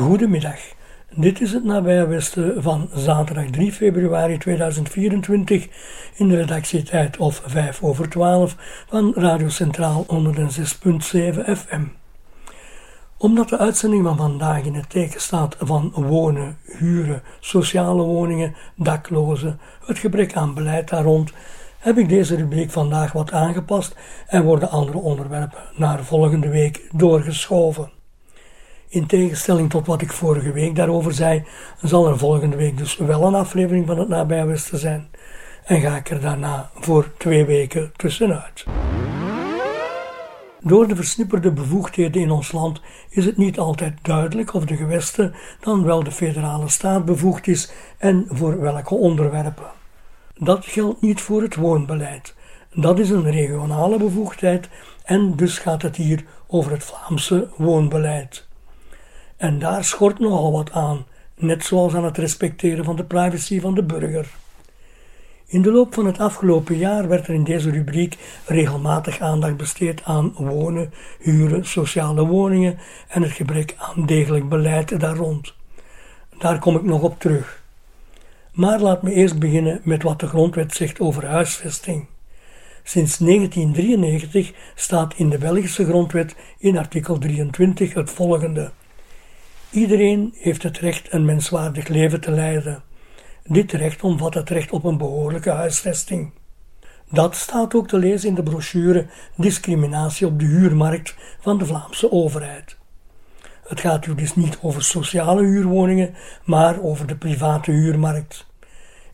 Goedemiddag, dit is het Nabije Westen van zaterdag 3 februari 2024 in de redactietijd of 5 over 12 van Radio Centraal 106.7 FM. Omdat de uitzending van vandaag in het teken staat van wonen, huren, sociale woningen, daklozen, het gebrek aan beleid daar rond, heb ik deze rubriek vandaag wat aangepast en worden andere onderwerpen naar volgende week doorgeschoven. In tegenstelling tot wat ik vorige week daarover zei, zal er volgende week dus wel een aflevering van het Nabije Westen zijn. En ga ik er daarna voor 2 weken tussenuit. Door de versnipperde bevoegdheden in ons land is het niet altijd duidelijk of de gewesten dan wel de federale staat bevoegd is en voor welke onderwerpen. Dat geldt niet voor het woonbeleid. Dat is een regionale bevoegdheid en dus gaat het hier over het Vlaamse woonbeleid. En daar schort nogal wat aan, net zoals aan het respecteren van de privacy van de burger. In de loop van het afgelopen jaar werd er in deze rubriek regelmatig aandacht besteed aan wonen, huren, sociale woningen en het gebrek aan degelijk beleid daar rond. Daar kom ik nog op terug. Maar laat me eerst beginnen met wat de grondwet zegt over huisvesting. Sinds 1993 staat in de Belgische grondwet in artikel 23 het volgende: iedereen heeft het recht een menswaardig leven te leiden. Dit recht omvat het recht op een behoorlijke huisvesting. Dat staat ook te lezen in de brochure Discriminatie op de huurmarkt van de Vlaamse overheid. Het gaat hier dus niet over sociale huurwoningen, maar over de private huurmarkt.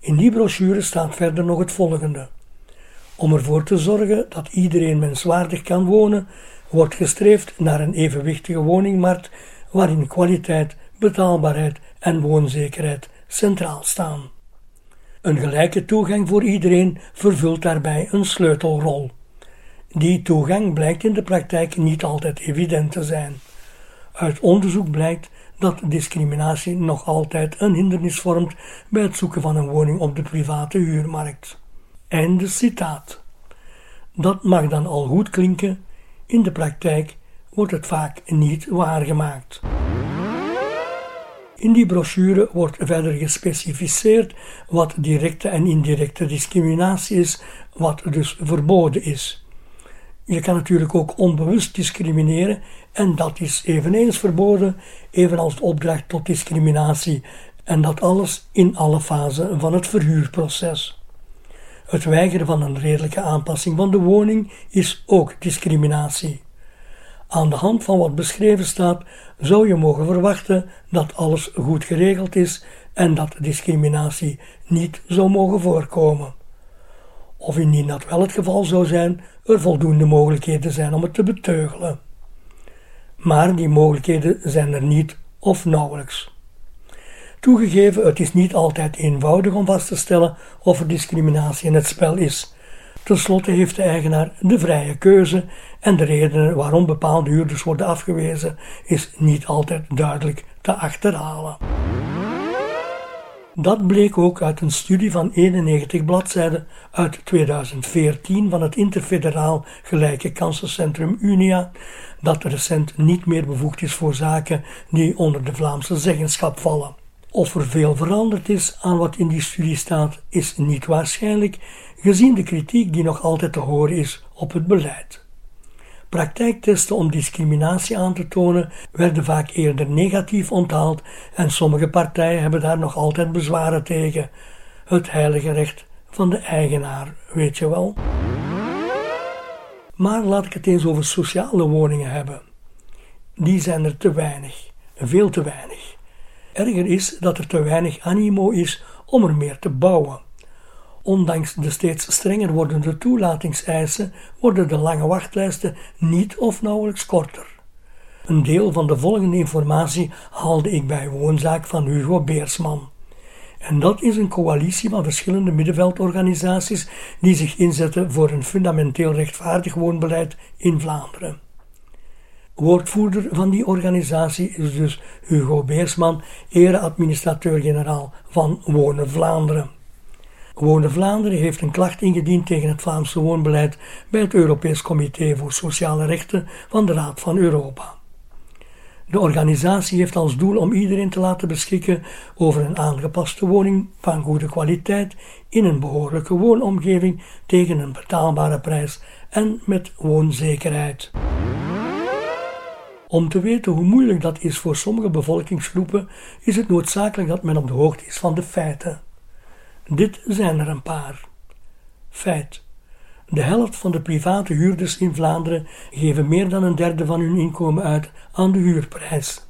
In die brochure staat verder nog het volgende: om ervoor te zorgen dat iedereen menswaardig kan wonen, wordt gestreefd naar een evenwichtige woningmarkt waarin kwaliteit, betaalbaarheid en woonzekerheid centraal staan. Een gelijke toegang voor iedereen vervult daarbij een sleutelrol. Die toegang blijkt in de praktijk niet altijd evident te zijn. Uit onderzoek blijkt dat discriminatie nog altijd een hindernis vormt bij het zoeken van een woning op de private huurmarkt. Einde citaat. Dat mag dan al goed klinken, in de praktijk wordt het vaak niet waargemaakt. In die brochure wordt verder gespecificeerd wat directe en indirecte discriminatie is, wat dus verboden is. Je kan natuurlijk ook onbewust discrimineren en dat is eveneens verboden, evenals de opdracht tot discriminatie, en dat alles in alle fasen van het verhuurproces. Het weigeren van een redelijke aanpassing van de woning is ook discriminatie. Aan de hand van wat beschreven staat, zou je mogen verwachten dat alles goed geregeld is en dat discriminatie niet zou mogen voorkomen. Of indien dat wel het geval zou zijn, er voldoende mogelijkheden zijn om het te beteugelen. Maar die mogelijkheden zijn er niet of nauwelijks. Toegegeven, het is niet altijd eenvoudig om vast te stellen of er discriminatie in het spel is. Ten slotte heeft de eigenaar de vrije keuze en de redenen waarom bepaalde huurders worden afgewezen is niet altijd duidelijk te achterhalen. Dat bleek ook uit een studie van 91 bladzijden uit 2014 van het Interfederaal Gelijke Kansencentrum Unia, dat recent niet meer bevoegd is voor zaken die onder de Vlaamse zeggenschap vallen. Of er veel veranderd is aan wat in die studie staat, is niet waarschijnlijk, gezien de kritiek die nog altijd te horen is op het beleid. Praktijktesten om discriminatie aan te tonen werden vaak eerder negatief onthaald en sommige partijen hebben daar nog altijd bezwaren tegen. Het heilige recht van de eigenaar, weet je wel. Maar laat ik het eens over sociale woningen hebben. Die zijn er te weinig, veel te weinig. Erger is dat er te weinig animo is om er meer te bouwen. Ondanks de steeds strenger wordende toelatingseisen worden de lange wachtlijsten niet of nauwelijks korter. Een deel van de volgende informatie haalde ik bij Woonzaak van Hugo Beersman. En dat is een coalitie van verschillende middenveldorganisaties die zich inzetten voor een fundamenteel rechtvaardig woonbeleid in Vlaanderen. Woordvoerder van die organisatie is dus Hugo Beersman, ere-administrateur-generaal van Wonen Vlaanderen. Wonen Vlaanderen heeft een klacht ingediend tegen het Vlaamse woonbeleid bij het Europees Comité voor Sociale Rechten van de Raad van Europa. De organisatie heeft als doel om iedereen te laten beschikken over een aangepaste woning van goede kwaliteit in een behoorlijke woonomgeving tegen een betaalbare prijs en met woonzekerheid. Om te weten hoe moeilijk dat is voor sommige bevolkingsgroepen, is het noodzakelijk dat men op de hoogte is van de feiten. Dit zijn er een paar. Feit: de helft van de private huurders in Vlaanderen geven meer dan een derde van hun inkomen uit aan de huurprijs.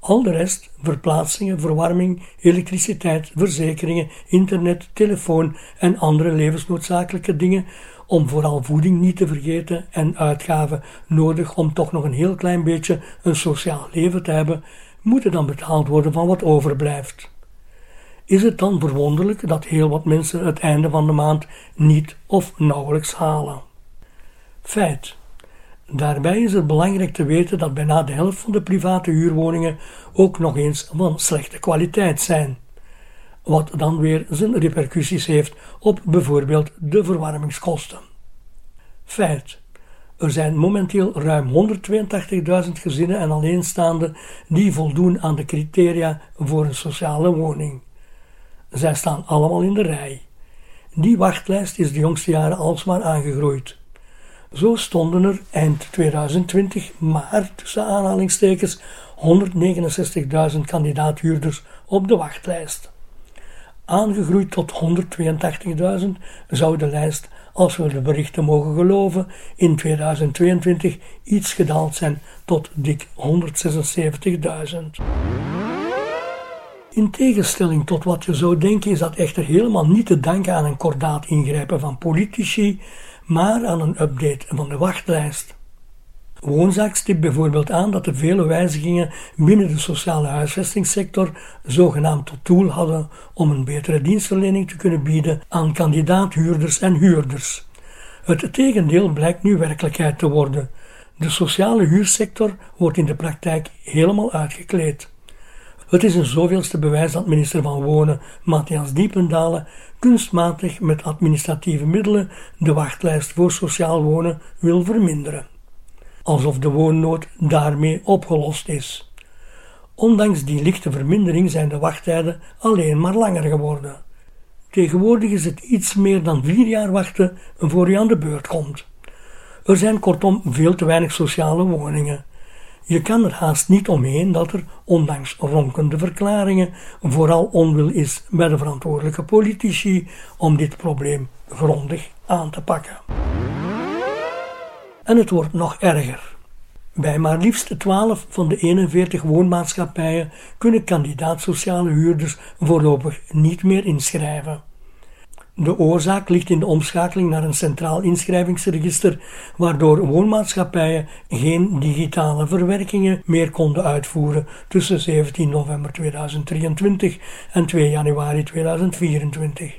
Al de rest, verplaatsingen, verwarming, elektriciteit, verzekeringen, internet, telefoon en andere levensnoodzakelijke dingen, om vooral voeding niet te vergeten en uitgaven nodig om toch nog een heel klein beetje een sociaal leven te hebben, moeten dan betaald worden van wat overblijft. Is het dan verwonderlijk dat heel wat mensen het einde van de maand niet of nauwelijks halen? Feit. Daarbij is het belangrijk te weten dat bijna de helft van de private huurwoningen ook nog eens van slechte kwaliteit zijn. Wat dan weer zijn repercussies heeft op bijvoorbeeld de verwarmingskosten. Feit. Er zijn momenteel ruim 182.000 gezinnen en alleenstaanden die voldoen aan de criteria voor een sociale woning. Zij staan allemaal in de rij. Die wachtlijst is de jongste jaren alsmaar aangegroeid. Zo stonden er eind 2020 maar tussen aanhalingstekens 169.000 kandidaathuurders op de wachtlijst. Aangegroeid tot 182.000 zou de lijst, als we de berichten mogen geloven, in 2022 iets gedaald zijn tot dik 176.000. In tegenstelling tot wat je zou denken is dat echter helemaal niet te danken aan een kordaat ingrijpen van politici, maar aan een update van de wachtlijst. Woonzaak stipt bijvoorbeeld aan dat de vele wijzigingen binnen de sociale huisvestingssector zogenaamd tot doel hadden om een betere dienstverlening te kunnen bieden aan kandidaathuurders en huurders. Het tegendeel blijkt nu werkelijkheid te worden. De sociale huursector wordt in de praktijk helemaal uitgekleed. Het is een zoveelste bewijs dat minister van Wonen, Matthias Diependaele, kunstmatig met administratieve middelen de wachtlijst voor sociaal wonen wil verminderen. Alsof de woonnood daarmee opgelost is. Ondanks die lichte vermindering zijn de wachttijden alleen maar langer geworden. Tegenwoordig is het iets meer dan 4 jaar wachten voor je aan de beurt komt. Er zijn kortom veel te weinig sociale woningen. Je kan er haast niet omheen dat er, ondanks ronkende verklaringen, vooral onwil is bij de verantwoordelijke politici om dit probleem grondig aan te pakken. En het wordt nog erger. Bij maar liefst 12 van de 41 woonmaatschappijen kunnen kandidaat sociale huurders voorlopig niet meer inschrijven. De oorzaak ligt in de omschakeling naar een centraal inschrijvingsregister, waardoor woonmaatschappijen geen digitale verwerkingen meer konden uitvoeren tussen 17 november 2023 en 2 januari 2024.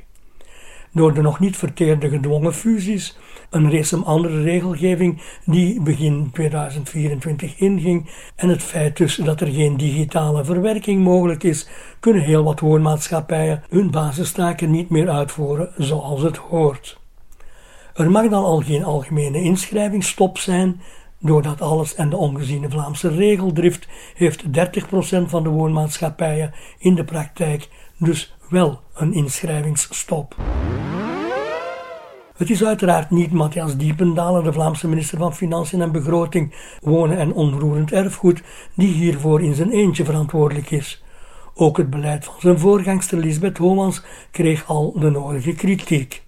Door de nog niet verteerde gedwongen fusies, een resem andere regelgeving die begin 2024 inging en het feit dus dat er geen digitale verwerking mogelijk is, kunnen heel wat woonmaatschappijen hun basistaken niet meer uitvoeren zoals het hoort. Er mag dan al geen algemene inschrijvingsstop zijn. Door dat alles en de ongeziene Vlaamse regeldrift heeft 30% van de woonmaatschappijen in de praktijk dus wel een inschrijvingsstop. Het is uiteraard niet Matthias Diependaele, de Vlaamse minister van Financiën en Begroting, Wonen en Onroerend Erfgoed, die hiervoor in zijn eentje verantwoordelijk is. Ook het beleid van zijn voorgangster Lisbeth Homans kreeg al de nodige kritiek.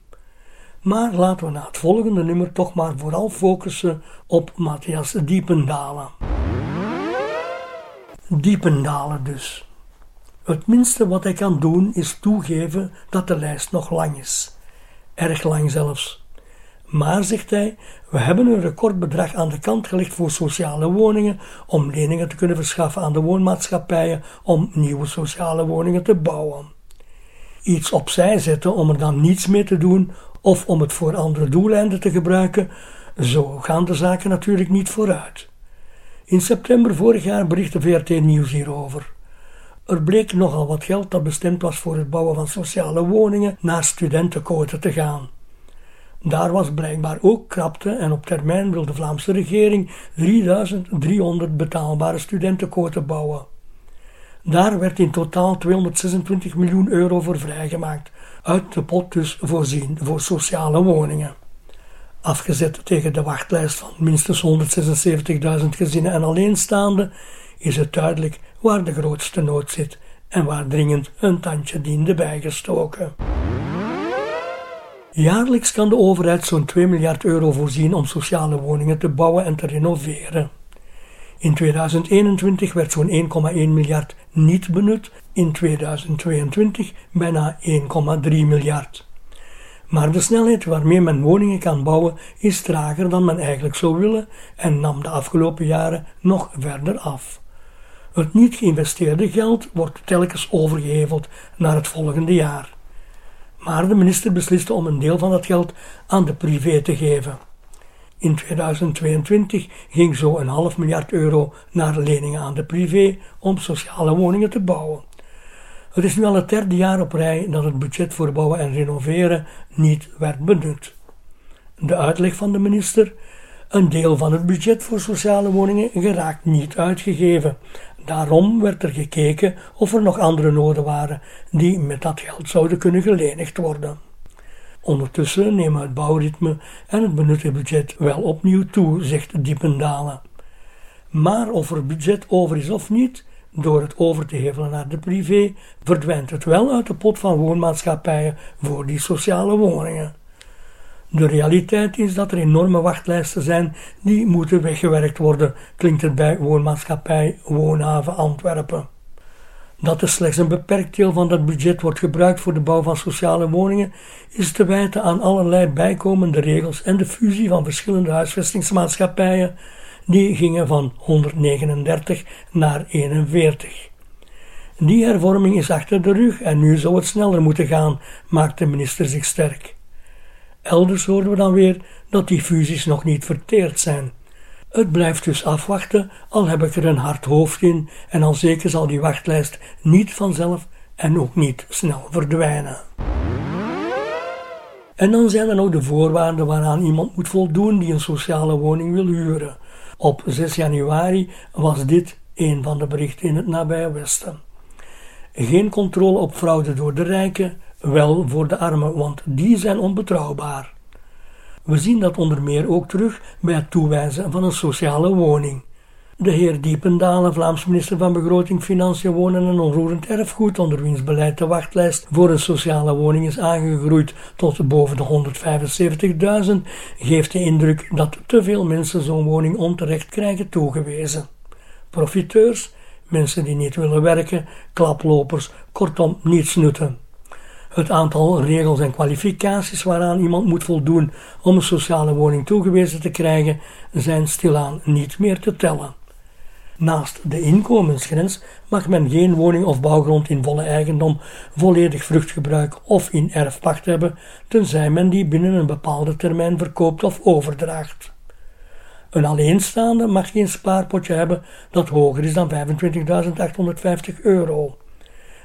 Maar laten we na het volgende nummer toch maar vooral focussen op Matthias Diependaele. Diependaele dus. Het minste wat hij kan doen is toegeven dat de lijst nog lang is. Erg lang zelfs. Maar, zegt hij, we hebben een recordbedrag aan de kant gelegd voor sociale woningen om leningen te kunnen verschaffen aan de woonmaatschappijen om nieuwe sociale woningen te bouwen. Iets opzij zetten om er dan niets mee te doen of om het voor andere doeleinden te gebruiken, zo gaan de zaken natuurlijk niet vooruit. In september vorig jaar berichtte VRT Nieuws hierover. Er bleek nogal wat geld dat bestemd was voor het bouwen van sociale woningen naar studentenquoten te gaan. Daar was blijkbaar ook krapte en op termijn wil de Vlaamse regering 3.300 betaalbare studentenkoten bouwen. Daar werd in totaal 226 miljoen euro voor vrijgemaakt, uit de pot dus voorzien voor sociale woningen. Afgezet tegen de wachtlijst van minstens 176.000 gezinnen en alleenstaanden, is het duidelijk waar de grootste nood zit en waar dringend een tandje diende bijgestoken. Jaarlijks kan de overheid zo'n 2 miljard euro voorzien om sociale woningen te bouwen en te renoveren. In 2021 werd zo'n 1,1 miljard niet benut, in 2022 bijna 1,3 miljard. Maar de snelheid waarmee men woningen kan bouwen is trager dan men eigenlijk zou willen en nam de afgelopen jaren nog verder af. Het niet geïnvesteerde geld wordt telkens overgeheveld naar het volgende jaar. Maar de minister besliste om een deel van dat geld aan de privé te geven. In 2022 ging zo een half miljard euro naar leningen aan de privé om sociale woningen te bouwen. Het is nu al het derde jaar op rij dat het budget voor bouwen en renoveren niet werd benut. De uitleg van de minister: een deel van het budget voor sociale woningen geraakt niet uitgegeven. Daarom werd er gekeken of er nog andere noden waren die met dat geld zouden kunnen gelenigd worden. Ondertussen nemen het bouwritme en het benutte budget wel opnieuw toe, zegt Diependaele. Maar of er budget over is of niet, door het over te hevelen naar de privé, verdwijnt het wel uit de pot van woonmaatschappijen voor die sociale woningen. De realiteit is dat er enorme wachtlijsten zijn die moeten weggewerkt worden, klinkt het bij woonmaatschappij Woonhaven Antwerpen. Dat er slechts een beperkt deel van dat budget wordt gebruikt voor de bouw van sociale woningen, is te wijten aan allerlei bijkomende regels en de fusie van verschillende huisvestingsmaatschappijen, die gingen van 139 naar 41. Die hervorming is achter de rug en nu zou het sneller moeten gaan, maakt de minister zich sterk. Elders hoorden we dan weer dat die fusies nog niet verteerd zijn. Het blijft dus afwachten, al heb ik er een hard hoofd in en al zeker zal die wachtlijst niet vanzelf en ook niet snel verdwijnen. En dan zijn er nog de voorwaarden waaraan iemand moet voldoen die een sociale woning wil huren. Op 6 januari was dit een van de berichten in het Nabije Westen. Geen controle op fraude door de rijken, wel voor de armen, want die zijn onbetrouwbaar. We zien dat onder meer ook terug bij het toewijzen van een sociale woning. De heer Diependaele, Vlaams minister van Begroting, Financiën, Wonen en Onroerend Erfgoed, onder wiens beleid de wachtlijst voor een sociale woning is aangegroeid tot boven de 175.000, geeft de indruk dat te veel mensen zo'n woning onterecht krijgen toegewezen. Profiteurs, mensen die niet willen werken, klaplopers, kortom niets nutten. Het aantal regels en kwalificaties waaraan iemand moet voldoen om een sociale woning toegewezen te krijgen, zijn stilaan niet meer te tellen. Naast de inkomensgrens mag men geen woning of bouwgrond in volle eigendom, volledig vruchtgebruik of in erfpacht hebben, tenzij men die binnen een bepaalde termijn verkoopt of overdraagt. Een alleenstaande mag geen spaarpotje hebben dat hoger is dan €25.850.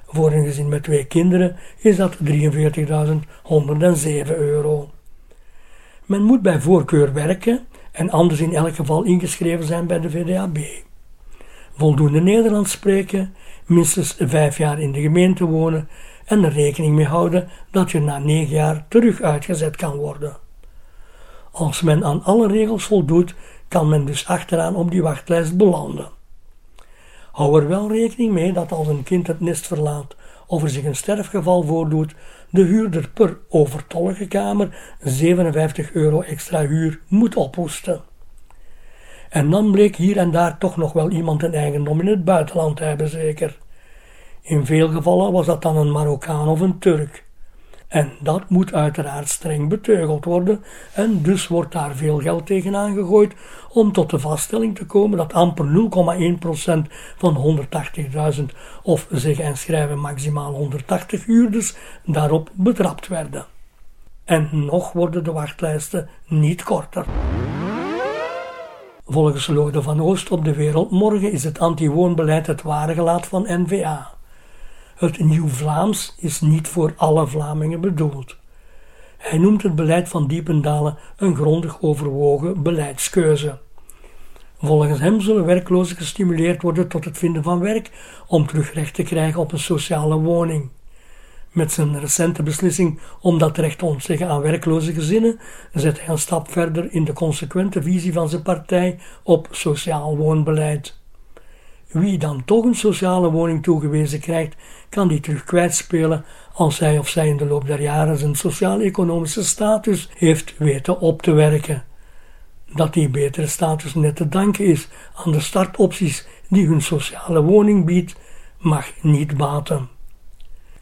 Voor een gezin met 2 kinderen is dat €43.107. Men moet bij voorkeur werken en anders in elk geval ingeschreven zijn bij de VDAB. Voldoende Nederlands spreken, minstens 5 jaar in de gemeente wonen en er rekening mee houden dat je na 9 jaar terug uitgezet kan worden. Als men aan alle regels voldoet, kan men dus achteraan op die wachtlijst belanden. Hou er wel rekening mee dat als een kind het nest verlaat of er zich een sterfgeval voordoet, de huurder per overtollige kamer €57 extra huur moet ophoesten. En dan bleek hier en daar toch nog wel iemand een eigendom in het buitenland te hebben zeker. In veel gevallen was dat dan een Marokkaan of een Turk. En dat moet uiteraard streng beteugeld worden en dus wordt daar veel geld tegen aangegooid om tot de vaststelling te komen dat amper 0,1% van 180.000 of zeg en schrijven maximaal 180 huurders daarop betrapt werden. En nog worden de wachtlijsten niet korter. Volgens Lode van Oost op de Wereldmorgen is het anti-woonbeleid het ware gelaat van N-VA. Het Nieuw Vlaams is niet voor alle Vlamingen bedoeld. Hij noemt het beleid van Diependaele een grondig overwogen beleidskeuze. Volgens hem zullen werklozen gestimuleerd worden tot het vinden van werk om terug recht te krijgen op een sociale woning. Met zijn recente beslissing om dat recht te ontzeggen aan werkloze gezinnen zet hij een stap verder in de consequente visie van zijn partij op sociaal woonbeleid. Wie dan toch een sociale woning toegewezen krijgt, kan die terug kwijtspelen als hij of zij in de loop der jaren zijn sociaal-economische status heeft weten op te werken. Dat die betere status net te danken is aan de startopties die hun sociale woning biedt, mag niet baten.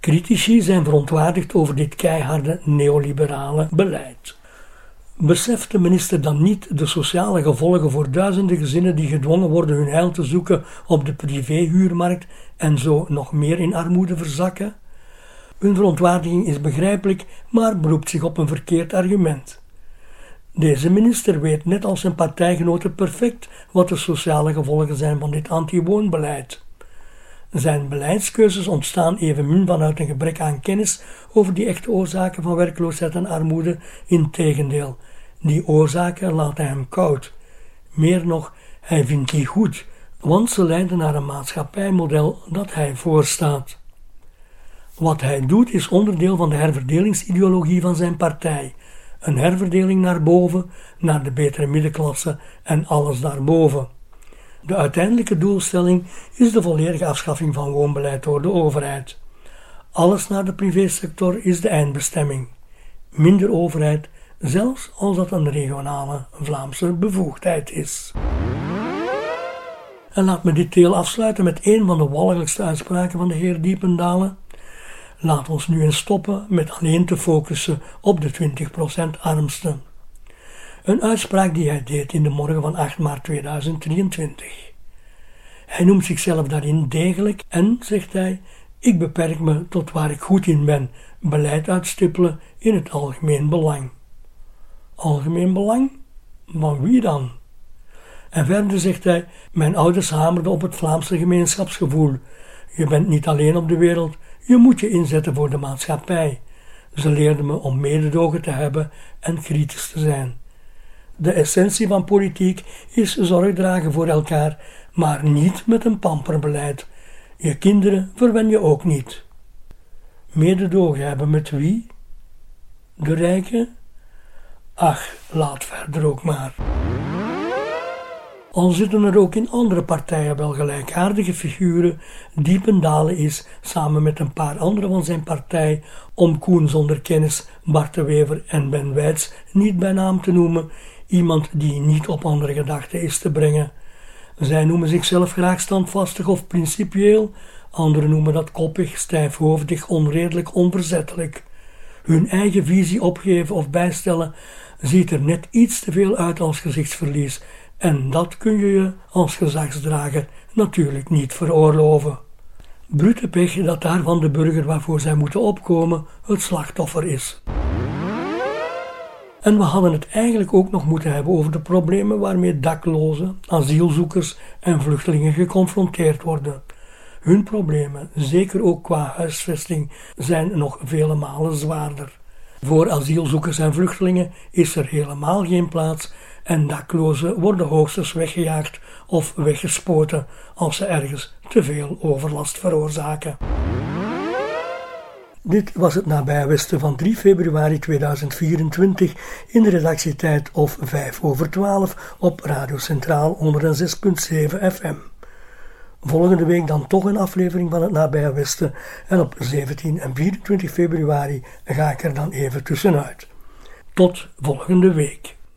Critici zijn verontwaardigd over dit keiharde neoliberale beleid. Beseft de minister dan niet de sociale gevolgen voor duizenden gezinnen die gedwongen worden hun heil te zoeken op de privéhuurmarkt en zo nog meer in armoede verzakken? Hun verontwaardiging is begrijpelijk, maar beroept zich op een verkeerd argument. Deze minister weet net als zijn partijgenoten perfect wat de sociale gevolgen zijn van dit anti-woonbeleid. Zijn beleidskeuzes ontstaan evenmin vanuit een gebrek aan kennis over die echte oorzaken van werkloosheid en armoede. Integendeel, die oorzaken laten hem koud. Meer nog, hij vindt die goed, want ze leiden naar een maatschappijmodel dat hij voorstaat. Wat hij doet is onderdeel van de herverdelingsideologie van zijn partij. Een herverdeling naar boven, naar de betere middenklasse en alles daarboven. De uiteindelijke doelstelling is de volledige afschaffing van woonbeleid door de overheid. Alles naar de privésector is de eindbestemming. Minder overheid, zelfs als dat een regionale Vlaamse bevoegdheid is. En laat me dit deel afsluiten met een van de walgelijkste uitspraken van de heer Diependaele. Laat ons nu eens stoppen met alleen te focussen op de 20% armsten. Een uitspraak die hij deed in de morgen van 8 maart 2023. Hij noemt zichzelf daarin degelijk en, zegt hij, ik beperk me tot waar ik goed in ben, beleid uitstippelen in het algemeen belang. Algemeen belang? Van wie dan? En verder zegt hij, mijn ouders hamerden op het Vlaamse gemeenschapsgevoel. Je bent niet alleen op de wereld, je moet je inzetten voor de maatschappij. Ze leerden me om mededogen te hebben en kritisch te zijn. De essentie van politiek is zorg dragen voor elkaar, maar niet met een pamperbeleid. Je kinderen verwen je ook niet. Mededogen hebben met wie? De rijken? Ach, laat verder ook maar. Al zitten er ook in andere partijen wel gelijkaardige figuren, Diependaele is, samen met een paar anderen van zijn partij, om Koen zonder kennis, Bart de Wever en Ben Weyts niet bij naam te noemen, iemand die niet op andere gedachten is te brengen. Zij noemen zichzelf graag standvastig of principieel, anderen noemen dat koppig, stijfhoofdig, onredelijk, onverzettelijk. Hun eigen visie opgeven of bijstellen ziet er net iets te veel uit als gezichtsverlies. En dat kun je je als gezagsdrager natuurlijk niet veroorloven. Brute pech dat daarvan de burger waarvoor zij moeten opkomen het slachtoffer is. En we hadden het eigenlijk ook nog moeten hebben over de problemen waarmee daklozen, asielzoekers en vluchtelingen geconfronteerd worden. Hun problemen, zeker ook qua huisvesting, zijn nog vele malen zwaarder. Voor asielzoekers en vluchtelingen is er helemaal geen plaats en daklozen worden hoogstens weggejaagd of weggespoten als ze ergens te veel overlast veroorzaken. Dit was het Nabije Westen van 3 februari 2024 in de redactietijd of 12:05 op Radio Centraal 106.7 FM. Volgende week dan toch een aflevering van het Nabije Westen en op 17 en 24 februari ga ik er dan even tussenuit. Tot volgende week.